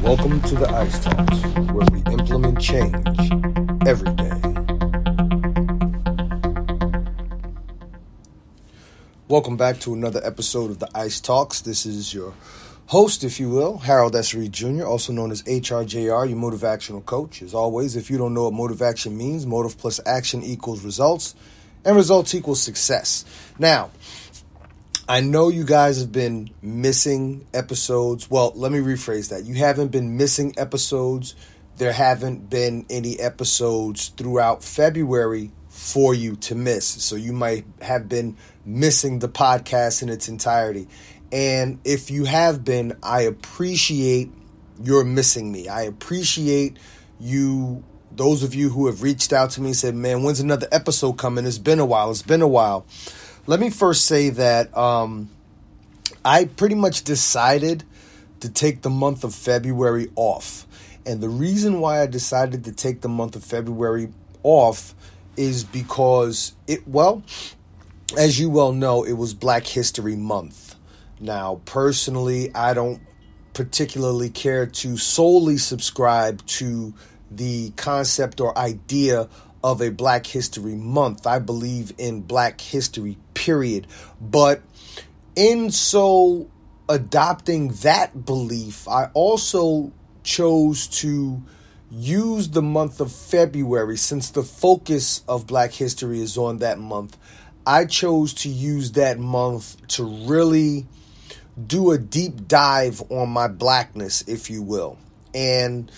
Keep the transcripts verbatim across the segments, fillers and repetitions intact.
Welcome to the Ice Talks, where we implement change every day. Welcome back to another episode of the Ice Talks. This is your host, if you will, Harold S. Reed Junior, also known as H R J R, your motivational coach. As always, if you don't know what motive action means, motive plus action equals results, and results equals success. Now, I know you guys have been missing episodes. Well, let me rephrase that. You haven't been missing episodes. There haven't been any episodes throughout February for you to miss. So you might have been missing the podcast in its entirety. And if you have been, I appreciate your missing me. I appreciate you, those of you who have reached out to me and said, man, when's another episode coming? It's been a while. It's been a while. Let me first say that um, I pretty much decided to take the month of February off. And the reason why I decided to take the month of February off is because it, well, as you well know, it was Black History Month. Now, personally, I don't particularly care to solely subscribe to the concept or idea of a Black History Month. I believe in Black history, period. But in so adopting that belief, I also chose to use the month of February, since the focus of Black history is on that month. I chose to use that month to really do a deep dive on my Blackness, if you will. And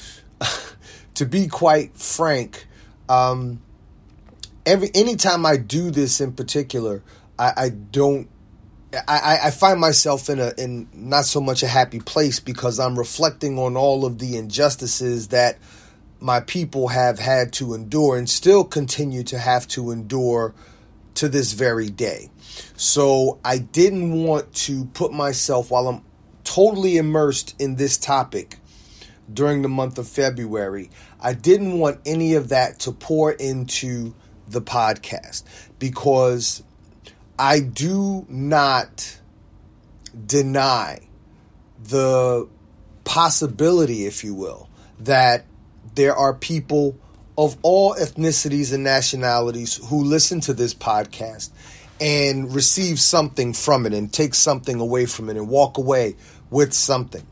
to be quite frank, Um, every, anytime I do this in particular, I, I don't, I, I find myself in a, in not so much a happy place, because I'm reflecting on all of the injustices that my people have had to endure and still continue to have to endure to this very day. So I didn't want to put myself, while I'm totally immersed in this topic during the month of February, I didn't want any of that to pour into the podcast, because I do not deny the possibility, if you will, that there are people of all ethnicities and nationalities who listen to this podcast and receive something from it and take something away from it and walk away with something.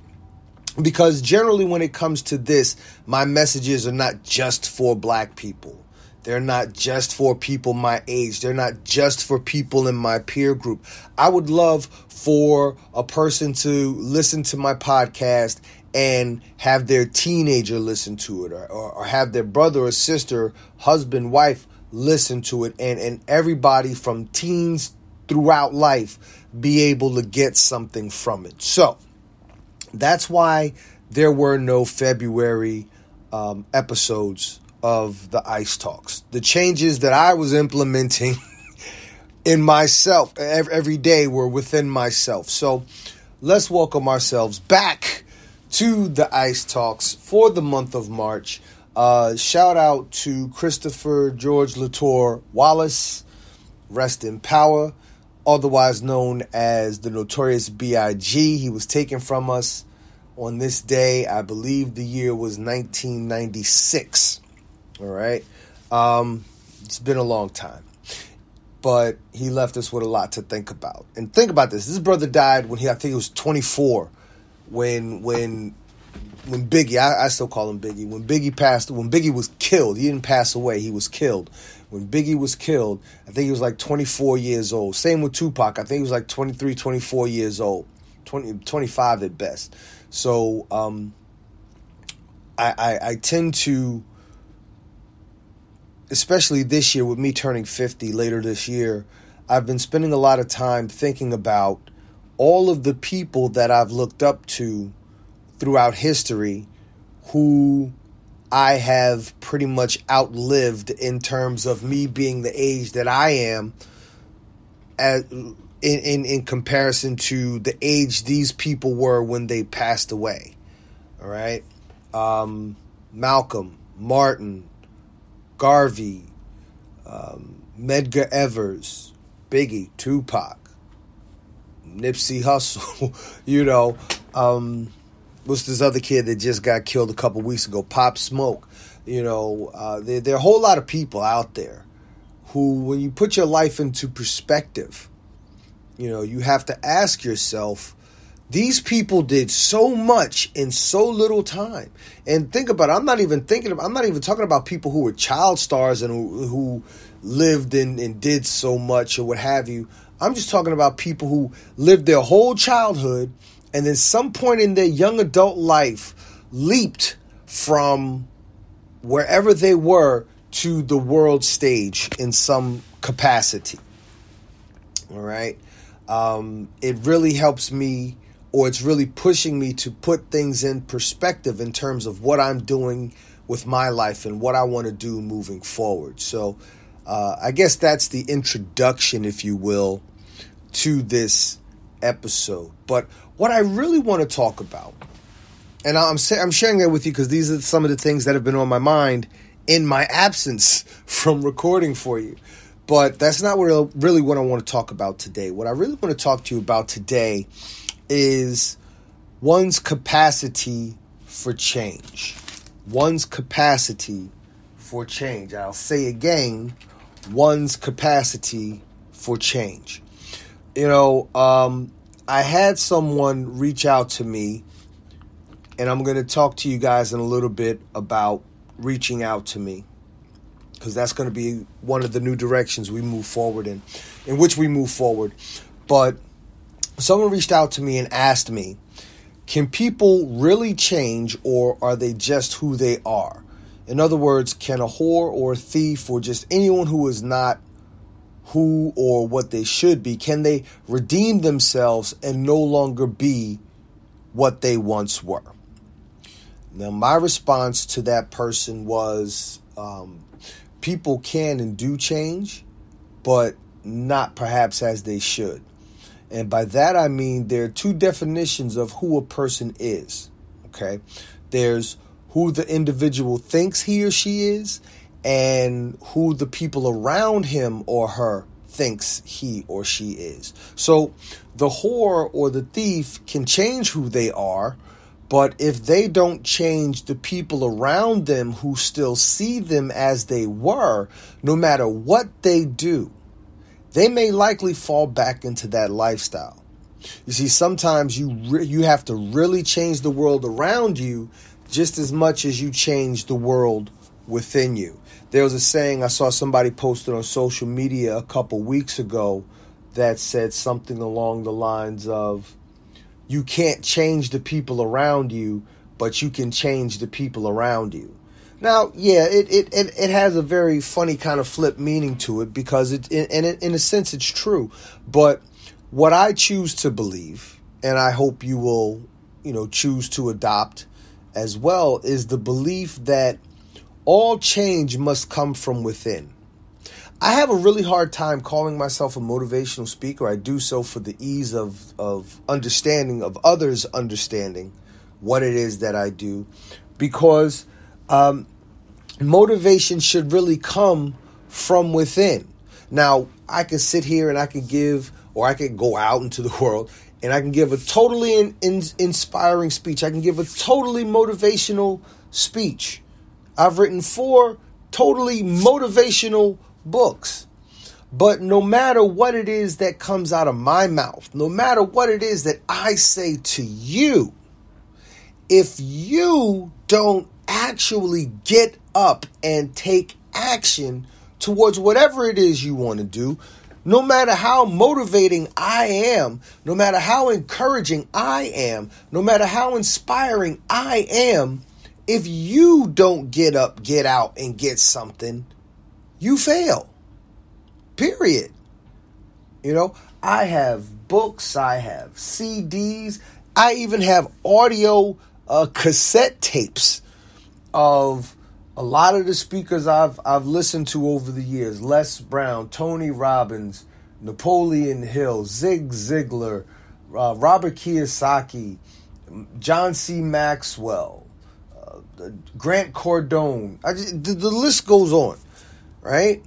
Because generally when it comes to this, my messages are not just for Black people. They're not just for people my age. They're not just for people in my peer group. I would love for a person to listen to my podcast and have their teenager listen to it, or, or, or have their brother or sister, husband, wife listen to it, and, and everybody from teens throughout life be able to get something from it. So that's why there were no February um, episodes of the Ice Talks. The changes that I was implementing in myself every day were within myself. So let's welcome ourselves back to the Ice Talks for the month of March. Uh, shout out to Christopher George Latour Wallace, rest in power, otherwise known as the Notorious B I G He was taken from us on this day. I believe the year was nineteen ninety-six. All right. Um, it's been a long time, but he left us with a lot to think about. And think about this. This brother died when he, I think it was twenty-four, when, when, when Biggie, I, I still call him Biggie. When Biggie passed, when Biggie was killed, he didn't pass away. He was killed. When Biggie was killed, I think he was like twenty-four years old. Same with Tupac. I think he was like twenty-three, twenty-four years old, twenty, twenty-five at best. So um, I, I, I tend to, especially this year with me turning fifty later this year, I've been spending a lot of time thinking about all of the people that I've looked up to throughout history who I have pretty much outlived in terms of me being the age that I am as, in, in, in comparison to the age these people were when they passed away. All right. Um, Malcolm, Martin, Garvey, um, Medgar Evers, Biggie, Tupac, Nipsey Hussle, you know, um, what's this other kid that just got killed a couple weeks ago? Pop Smoke. You know, uh, there, there are a whole lot of people out there who, when you put your life into perspective, you know, you have to ask yourself, these people did so much in so little time. And think about it. I'm not even thinking about, I'm not even talking about people who were child stars and who, who lived and, and did so much or what have you. I'm just talking about people who lived their whole childhood and then some point in their young adult life leaped from wherever they were to the world stage in some capacity. All right. Um, it really helps me, or it's really pushing me to put things in perspective in terms of what I'm doing with my life and what I want to do moving forward. So uh, I guess that's the introduction, if you will, to this episode. But what I really want to talk about, and I'm I'm sharing that with you because these are some of the things that have been on my mind in my absence from recording for you. But that's not what really what I want to talk about today. What I really want to talk to you about today is one's capacity for change. One's capacity for change. I'll say again, one's capacity for change. You know, um, I had someone reach out to me, and I'm going to talk to you guys in a little bit about reaching out to me, because that's going to be one of the new directions we move forward in, in which we move forward. But someone reached out to me and asked me, can people really change, or are they just who they are? In other words, can a whore or a thief or just anyone who is not who or what they should be, can they redeem themselves and no longer be what they once were? Now, my response to that person was, um, people can and do change, but not perhaps as they should. And by that, I mean there are two definitions of who a person is, okay? There's who the individual thinks he or she is and who the people around him or her thinks he or she is. So the whore or the thief can change who they are, but if they don't change the people around them who still see them as they were, no matter what they do, they may likely fall back into that lifestyle. You see, sometimes you re- you have to really change the world around you just as much as you change the world within you. There was a saying I saw somebody posted on social media a couple weeks ago that said something along the lines of, you can't change the people around you, but you can change the people around you. Now, yeah, it, it, it, it has a very funny kind of flip meaning to it because, it, and it, in a sense, it's true. But what I choose to believe, and I hope you will, you know, choose to adopt as well, is the belief that all change must come from within. I have a really hard time calling myself a motivational speaker. I do so for the ease of, of understanding, of others understanding what it is that I do, because Um, motivation should really come from within. Now, I can sit here and I can give, or I can go out into the world and I can give a totally in, in, inspiring speech. I can give a totally motivational speech. I've written four totally motivational books. But no matter what it is that comes out of my mouth, no matter what it is that I say to you, if you don't actually get up and take action towards whatever it is you want to do, no matter how motivating I am, no matter how encouraging I am, no matter how inspiring I am, if you don't get up, get out, and get something, you fail. Period. You know, I have books, I have C Ds, I even have audio uh, cassette tapes of a lot of the speakers I've I've listened to over the years. Les Brown, Tony Robbins, Napoleon Hill, Zig Ziglar, uh, Robert Kiyosaki, John C. Maxwell, uh, Grant Cardone. I just, the, the list goes on, right?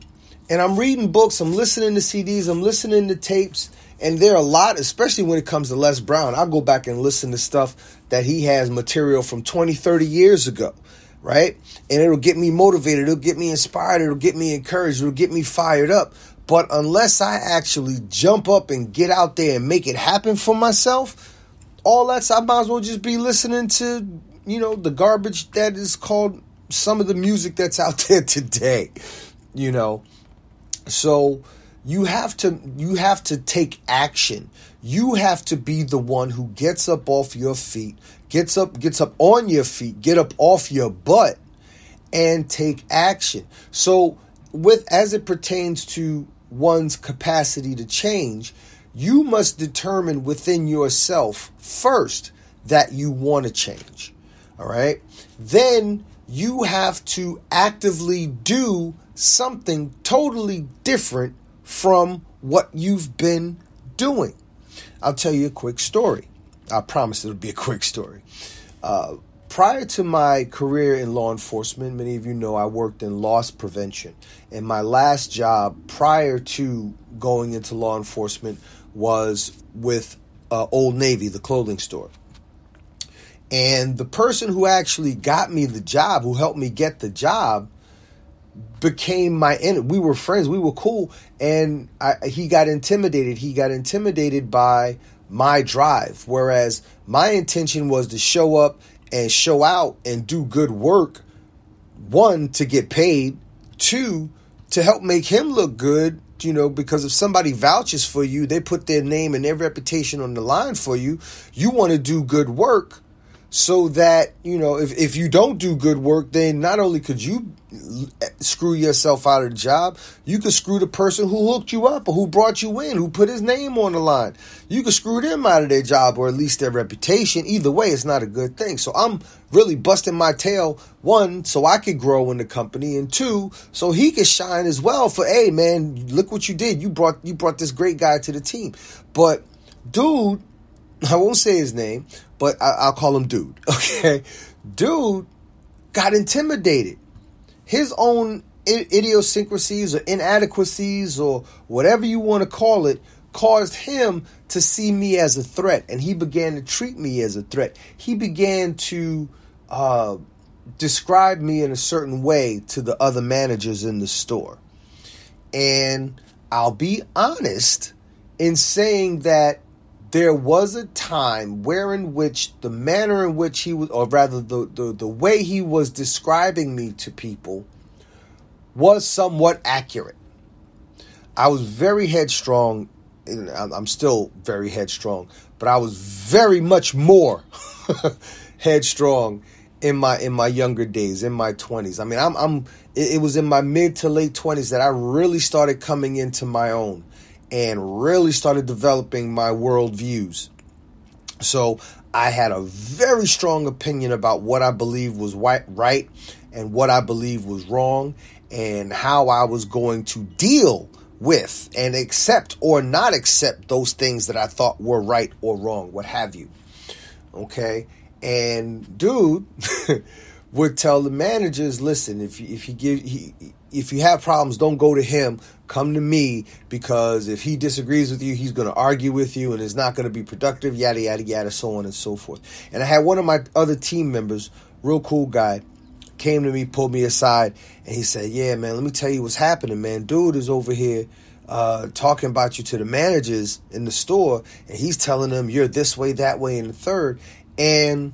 And I'm reading books, I'm listening to C Ds, I'm listening to tapes, And there are a lot, especially when it comes to Les Brown. I'll go back and listen to stuff that he has material from twenty, thirty years ago, right? And it'll get me motivated. It'll get me inspired. It'll get me encouraged. It'll get me fired up. But unless I actually jump up and get out there and make it happen for myself, all that's, I might as well just be listening to, you know, the garbage that is called some of the music that's out there today, you know. So you have to you have to take action. You have to be the one who gets up off your feet, gets up, gets up on your feet, get up off your butt and take action. So with as it pertains to one's capacity to change, you must determine within yourself first that you want to change. All right. Then you have to actively do something totally different from what you've been doing. I'll tell you a quick story. I promise it'll be a quick story. Uh, prior to my career in law enforcement, many of you know I worked in loss prevention. And my last job prior to going into law enforcement was with uh, Old Navy, the clothing store. And the person who actually got me the job, who helped me get the job, became my enemy. We were friends. We were cool. And I, he got intimidated. He got intimidated by my drive, whereas my intention was to show up and show out and do good work. One, to get paid. Two, to help make him look good. You know, because if somebody vouches for you, they put their name and their reputation on the line for you. You want to do good work. So that, you know, if, if you don't do good work, then not only could you screw yourself out of the job, you could screw the person who hooked you up or who brought you in, who put his name on the line. You could screw them out of their job or at least their reputation. Either way, it's not a good thing. So I'm really busting my tail, one, so I could grow in the company, and two, so he could shine as well for, hey, man, look what you did. You brought you brought this great guy to the team. But dude, I won't say his name, but I'll call him dude. Okay. Dude got intimidated. His own idiosyncrasies or inadequacies or whatever you want to call it caused him to see me as a threat. And he began to treat me as a threat. He began to uh, describe me in a certain way to the other managers in the store. And I'll be honest in saying that there was a time where in which the manner in which he was, or rather the, the, the way he was describing me to people was somewhat accurate. I was very headstrong, and I'm still very headstrong, but I was very much more headstrong in my in my younger days, in my twenties. I mean, I'm I'm it was in my mid to late twenties that I really started coming into my own. And really started developing my worldviews. So I had a very strong opinion about what I believed was right and what I believed was wrong. And how I was going to deal with and accept or not accept those things that I thought were right or wrong. What have you. Okay. And dude would tell the managers, listen, if you, if you give... He, If you have problems, don't go to him. Come to me, because if he disagrees with you, he's going to argue with you and it's not going to be productive, yada, yada, yada, so on and so forth. And I had one of my other team members, real cool guy, came to me, pulled me aside, and he said, yeah, man, let me tell you what's happening, man. Dude is over here uh, talking about you to the managers in the store, and he's telling them you're this way, that way, and the third. And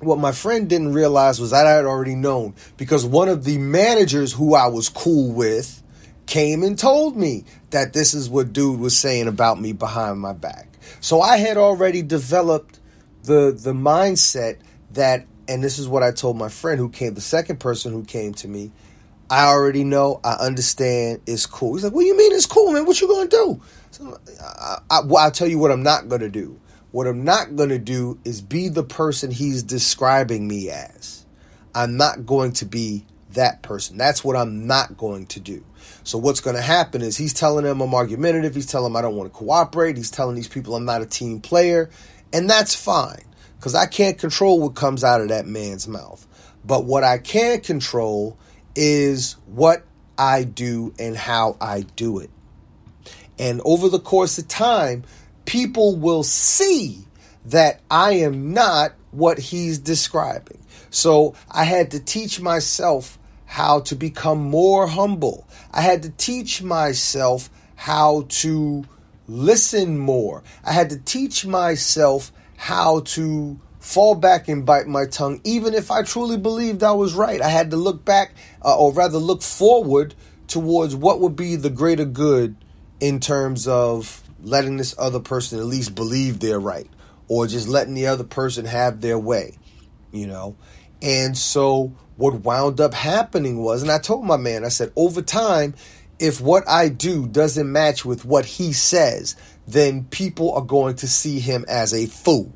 what my friend didn't realize was that I had already known, because one of the managers who I was cool with came and told me that this is what dude was saying about me behind my back. So I had already developed the the mindset that, and this is what I told my friend who came, the second person who came to me, I already know, I understand, it's cool. He's like, what do you mean it's cool, man? What you going to do? So I, I, well, I'll tell you what I'm not going to do. What I'm not going to do is be the person he's describing me as. I'm not going to be that person. That's what I'm not going to do. So what's going to happen is he's telling them I'm argumentative. He's telling them I don't want to cooperate. He's telling these people I'm not a team player. And that's fine, because I can't control what comes out of that man's mouth. But what I can control is what I do and how I do it. And over the course of time, people will see that I am not what he's describing. So I had to teach myself how to become more humble. I had to teach myself how to listen more. I had to teach myself how to fall back and bite my tongue, even if I truly believed I was right. I had to look back, uh, or rather look forward towards what would be the greater good in terms of letting this other person at least believe they're right, or just letting the other person have their way, you know. And so what wound up happening was, and I told my man, I said, over time, if what I do doesn't match with what he says, then people are going to see him as a fool.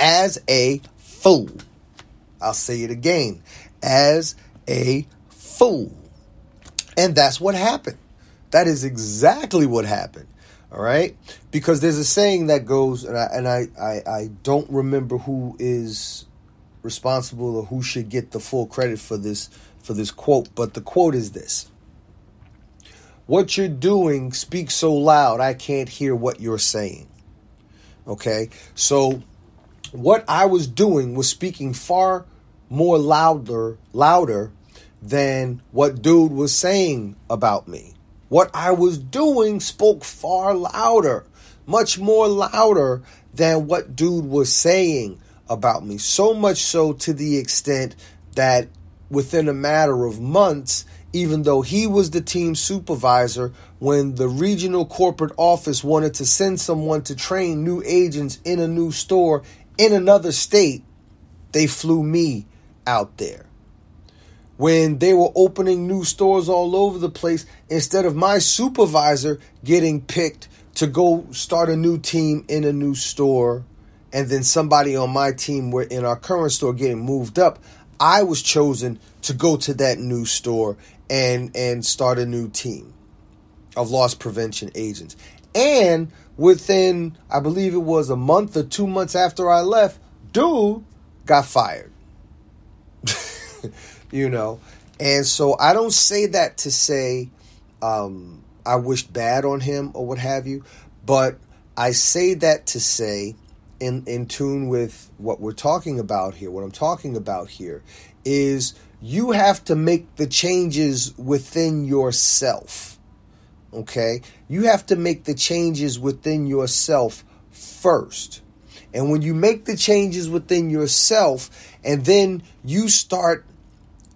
As a fool. I'll say it again. As a fool. And that's what happened. That is exactly what happened. All right. Because there's a saying that goes, and I and I, I, I don't remember who is responsible or who should get the full credit for this for this quote. But the quote is this: what you're doing speaks so loud, I can't hear what you're saying. OK, so what I was doing was speaking far more louder, louder than what dude was saying about me. What I was doing spoke far louder, much more louder than what dude was saying about me. So much so to the extent that within a matter of months, even though he was the team supervisor, when the regional corporate office wanted to send someone to train new agents in a new store in another state, they flew me out there. When they were opening new stores all over the place, instead of my supervisor getting picked to go start a new team in a new store, and then somebody on my team were in our current store getting moved up, I was chosen to go to that new store and, and start a new team of loss prevention agents. And within, I believe it was a month or two months after I left, dude got fired. You know, and so I don't say that to say um, I wished bad on him or what have you, but I say that to say in, in tune with what we're talking about here, what I'm talking about here is you have to make the changes within yourself, okay? You have to make the changes within yourself first. And when you make the changes within yourself and then you start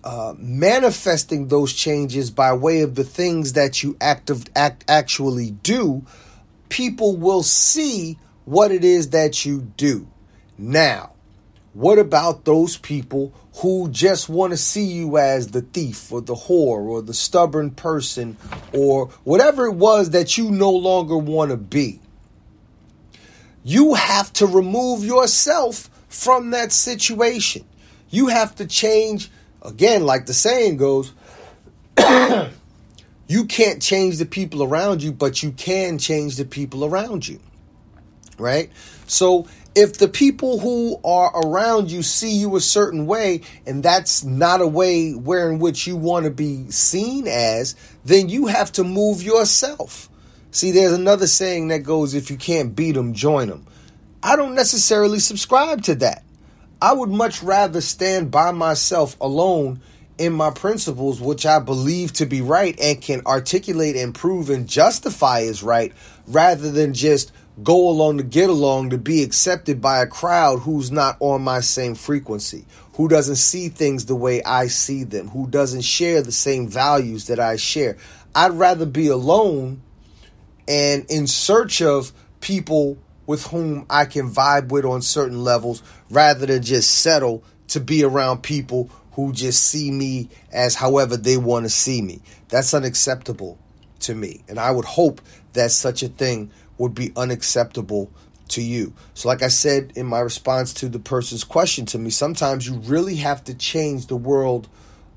Uh, manifesting those changes by way of the things that you active, act actually do, people will see what it is that you do. Now, what about those people who just want to see you as the thief or the whore or the stubborn person or whatever it was that you no longer want to be? You have to remove yourself from that situation. You have to change. Again, like the saying goes, you can't change the people around you, but you can change the people around you, right? So if the people who are around you see you a certain way, and that's not a way where in which you want to be seen as, then you have to move yourself. See, there's another saying that goes, if you can't beat them, join them. I don't necessarily subscribe to that. I would much rather stand by myself alone in my principles, which I believe to be right and can articulate and prove and justify as right, rather than just go along to get along to be accepted by a crowd who's not on my same frequency, who doesn't see things the way I see them, who doesn't share the same values that I share. I'd rather be alone and in search of people with whom I can vibe with on certain levels, rather than just settle to be around people who just see me as however they want to see me. That's unacceptable to me. And I would hope that such a thing would be unacceptable to you. So like I said in my response to the person's question to me, sometimes you really have to change the world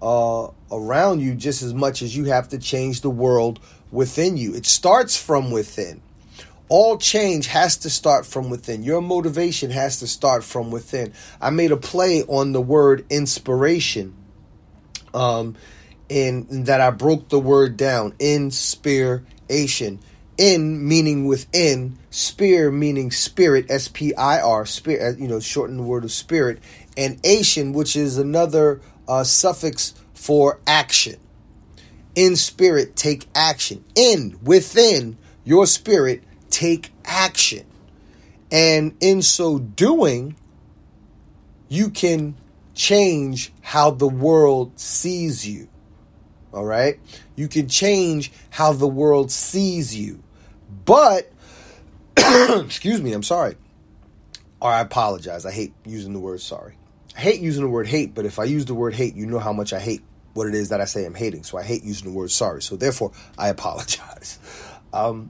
uh, around you just as much as you have to change the world within you. It starts from within. All change has to start from within. Your motivation has to start from within. I made a play on the word inspiration, um, and, and that I broke the word down. In, spear, creation. In meaning within, spear meaning spirit, S P I R, spirit, you know, shorten the word of spirit, and ation, which is another uh, suffix for action. In spirit, take action. In, within your spirit, take action. And in so doing, you can change how the world sees you. All right? You can change how the world sees you. But, excuse me, I'm sorry. Or I apologize. I hate using the word sorry. I hate using the word hate, but if I use the word hate, you know how much I hate what it is that I say I'm hating. So I hate using the word sorry. So therefore, I apologize. Um,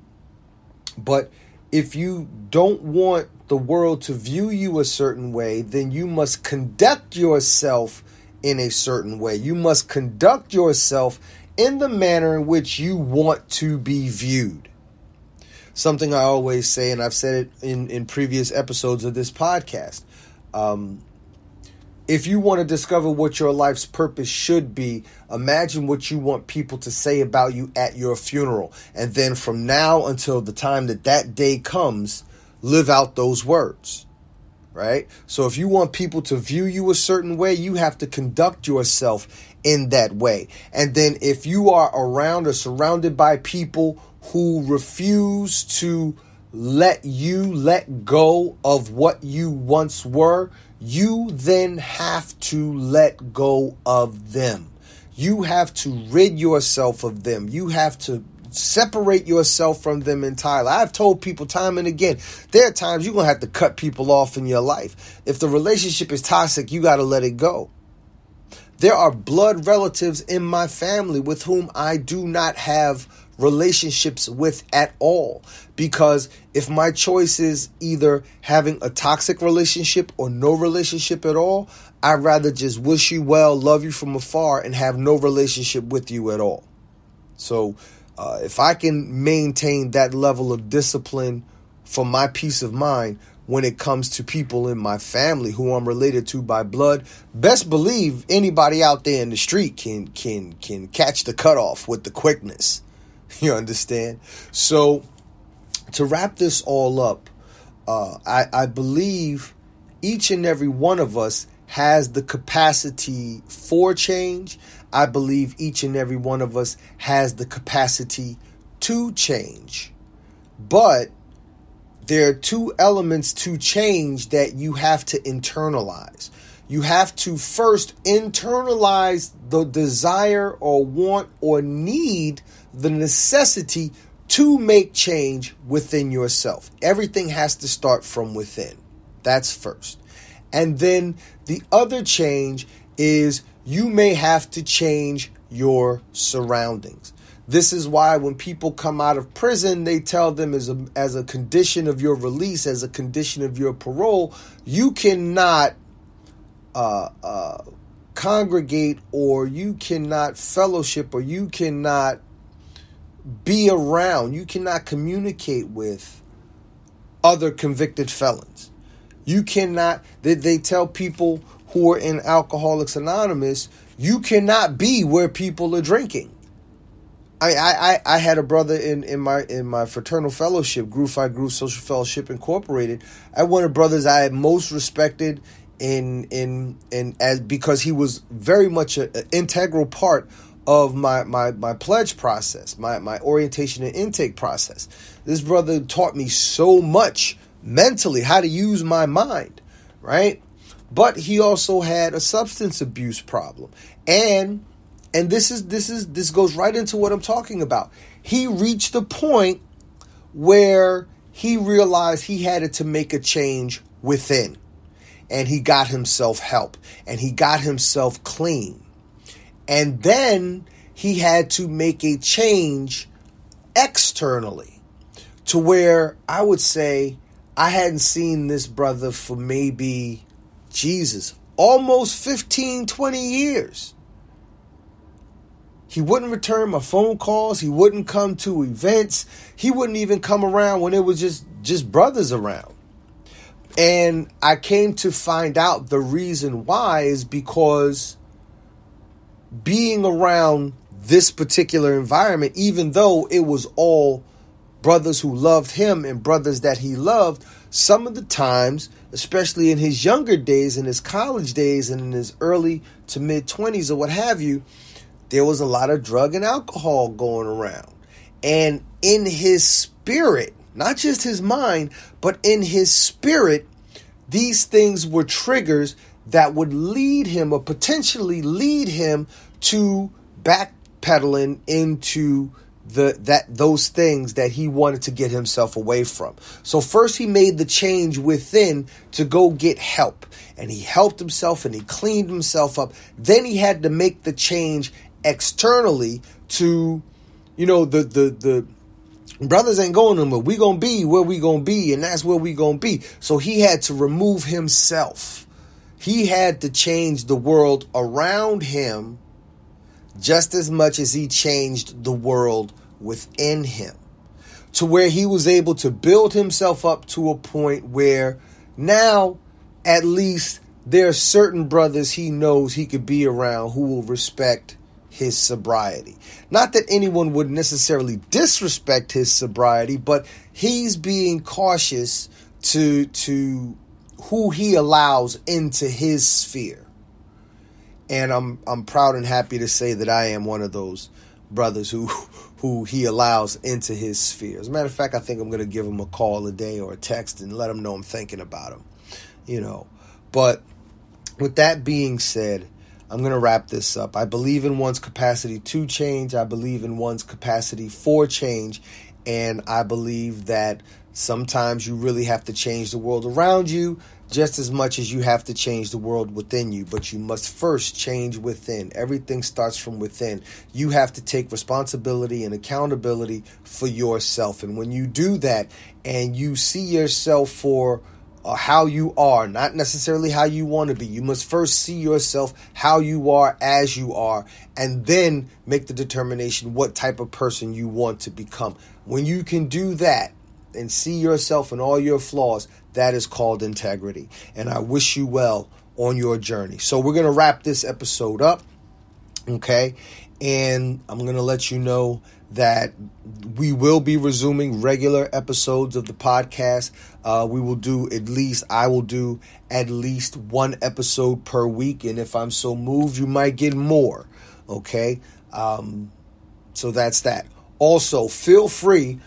but if you don't want the world to view you a certain way, then you must conduct yourself in a certain way. You must conduct yourself in the manner in which you want to be viewed. Something I always say, and I've said it in, in previous episodes of this podcast. Um, if you want to discover what your life's purpose should be, imagine what you want people to say about you at your funeral. And then from now until the time that that day comes, live out those words. Right? So if you want people to view you a certain way, you have to conduct yourself in that way. And then if you are around or surrounded by people who refuse to let you let go of what you once were, you then have to let go of them. You have to rid yourself of them. You have to separate yourself from them entirely. I've told people time and again, there are times you're going to have to cut people off in your life. If the relationship is toxic, you got to let it go. There are blood relatives in my family with whom I do not have relationships with at all, because if my choice is either having a toxic relationship or no relationship at all, I'd rather just wish you well, love you from afar, and have no relationship with you at all. So Uh, if I can maintain that level of discipline for my peace of mind when it comes to people in my family who I'm related to by blood, best believe anybody out there in the street can can can catch the cutoff with the quickness. You understand? So to wrap this all up, uh, I, I believe each and every one of us has the capacity for change. I believe each and every one of us has the capacity to change. But there are two elements to change that you have to internalize. You have to first internalize the desire or want or need, the necessity to make change within yourself. Everything has to start from within. That's first. And then the other change is you may have to change your surroundings. This is why when people come out of prison, they tell them as a, as a condition of your release, as a condition of your parole, you cannot uh, uh, congregate, or you cannot fellowship, or you cannot be around, you cannot communicate with other convicted felons. You cannot, they, they tell people who are in Alcoholics Anonymous, you cannot be where people are drinking. I I, I had a brother in, in my in my fraternal fellowship, Groove by Groove Social Fellowship Incorporated. I one of the brothers I had most respected in in in as because he was very much an integral part of my, my my pledge process, my my orientation and intake process. This brother taught me so much mentally, how to use my mind, right? But he also had a substance abuse problem. And and this is this is this goes right into what I'm talking about. He reached the point where he realized he had to make a change within. And he got himself help, and he got himself clean. And then he had to make a change externally, to where I would say I hadn't seen this brother for maybe Jesus, almost fifteen, twenty years. He wouldn't return my phone calls. He wouldn't come to events. He wouldn't even come around when it was just, just brothers around. And I came to find out the reason why is because being around this particular environment, even though it was all brothers who loved him and brothers that he loved, some of the times, especially in his younger days, in his college days, and in his early to mid-twenties or what have you, there was a lot of drug and alcohol going around. And in his spirit, not just his mind, but in his spirit, these things were triggers that would lead him or potentially lead him to backpedaling into the that those things that he wanted to get himself away from. So first he made the change within to go get help, and he helped himself and he cleaned himself up. Then he had to make the change externally to, you know, the the the brothers ain't going nowhere. We gonna be where we gonna be, and that's where we gonna be. So he had to remove himself. He had to change the world around him just as much as he changed the world within him, to where he was able to build himself up to a point where now at least there are certain brothers he knows he could be around who will respect his sobriety. Not that anyone would necessarily disrespect his sobriety, but he's being cautious to to who he allows into his sphere. And I'm I'm proud and happy to say that I am one of those brothers who who he allows into his sphere. As a matter of fact, I think I'm going to give him a call a day or a text and let him know I'm thinking about him, you know. But with that being said, I'm going to wrap this up. I believe in one's capacity to change. I believe in one's capacity for change. And I believe that sometimes you really have to change the world around you just as much as you have to change the world within you. But you must first change within. Everything starts from within. You have to take responsibility and accountability for yourself. And when you do that and you see yourself for uh, how you are, not necessarily how you want to be, you must first see yourself how you are as you are, and then make the determination what type of person you want to become. When you can do that and see yourself and all your flaws, that is called integrity. And I wish you well on your journey. So we're going to wrap this episode up, okay? And I'm going to let you know that we will be resuming regular episodes of the podcast. Uh, we will do at least, I will do at least one episode per week. And if I'm so moved, you might get more, okay? Um, so that's that. Also, feel free,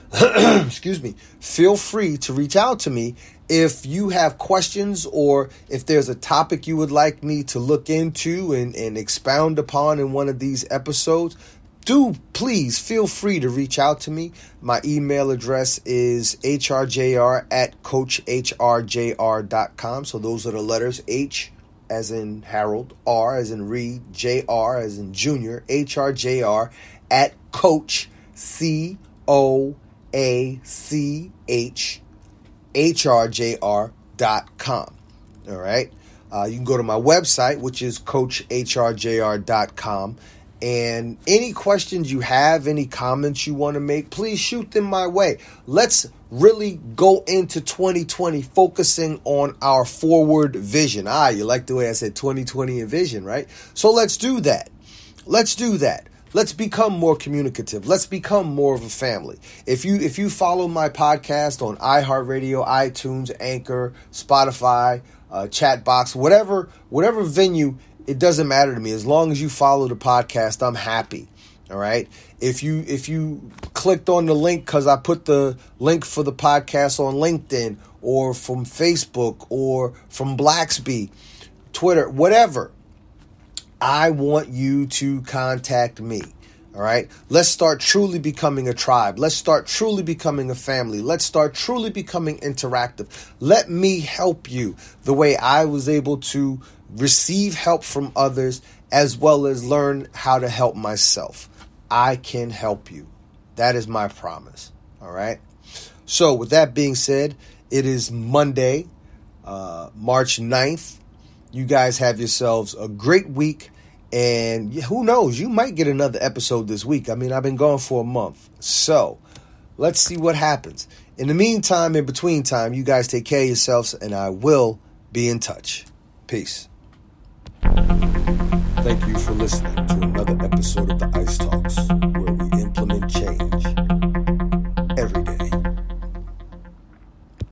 excuse me, feel free to reach out to me if you have questions or if there's a topic you would like me to look into and, and expound upon in one of these episodes. Do please feel free to reach out to me. My email address is H R J R at coach H R J R dot com. So those are the letters H as in Harold, R as in Reed, J R as in Junior, H R J R at coach C O A C H H R J R dot com. All right. Uh, you can go to my website, which is coach H R J R dot com. And any questions you have, any comments you want to make, please shoot them my way. Let's really go into twenty twenty focusing on our forward vision. Ah, you like the way I said twenty twenty and vision, right? So let's do that. Let's do that. Let's become more communicative. Let's become more of a family. If you if you follow my podcast on iHeartRadio, iTunes, Anchor, Spotify, uh, Chatbox, whatever whatever venue, it doesn't matter to me. As long as you follow the podcast, I'm happy. All right. If you if you clicked on the link because I put the link for the podcast on LinkedIn or from Facebook or from Blacksby, Twitter, whatever. I want you to contact me, all right? Let's start truly becoming a tribe. Let's start truly becoming a family. Let's start truly becoming interactive. Let me help you the way I was able to receive help from others as well as learn how to help myself. I can help you. That is my promise, all right? So with that being said, it is Monday, uh, March ninth. You guys have yourselves a great week. And who knows, you might get another episode this week. I mean, I've been gone for a month. So let's see what happens. In the meantime, in between time, you guys take care of yourselves and I will be in touch. Peace. Thank you for listening to another episode of the Ice Talks.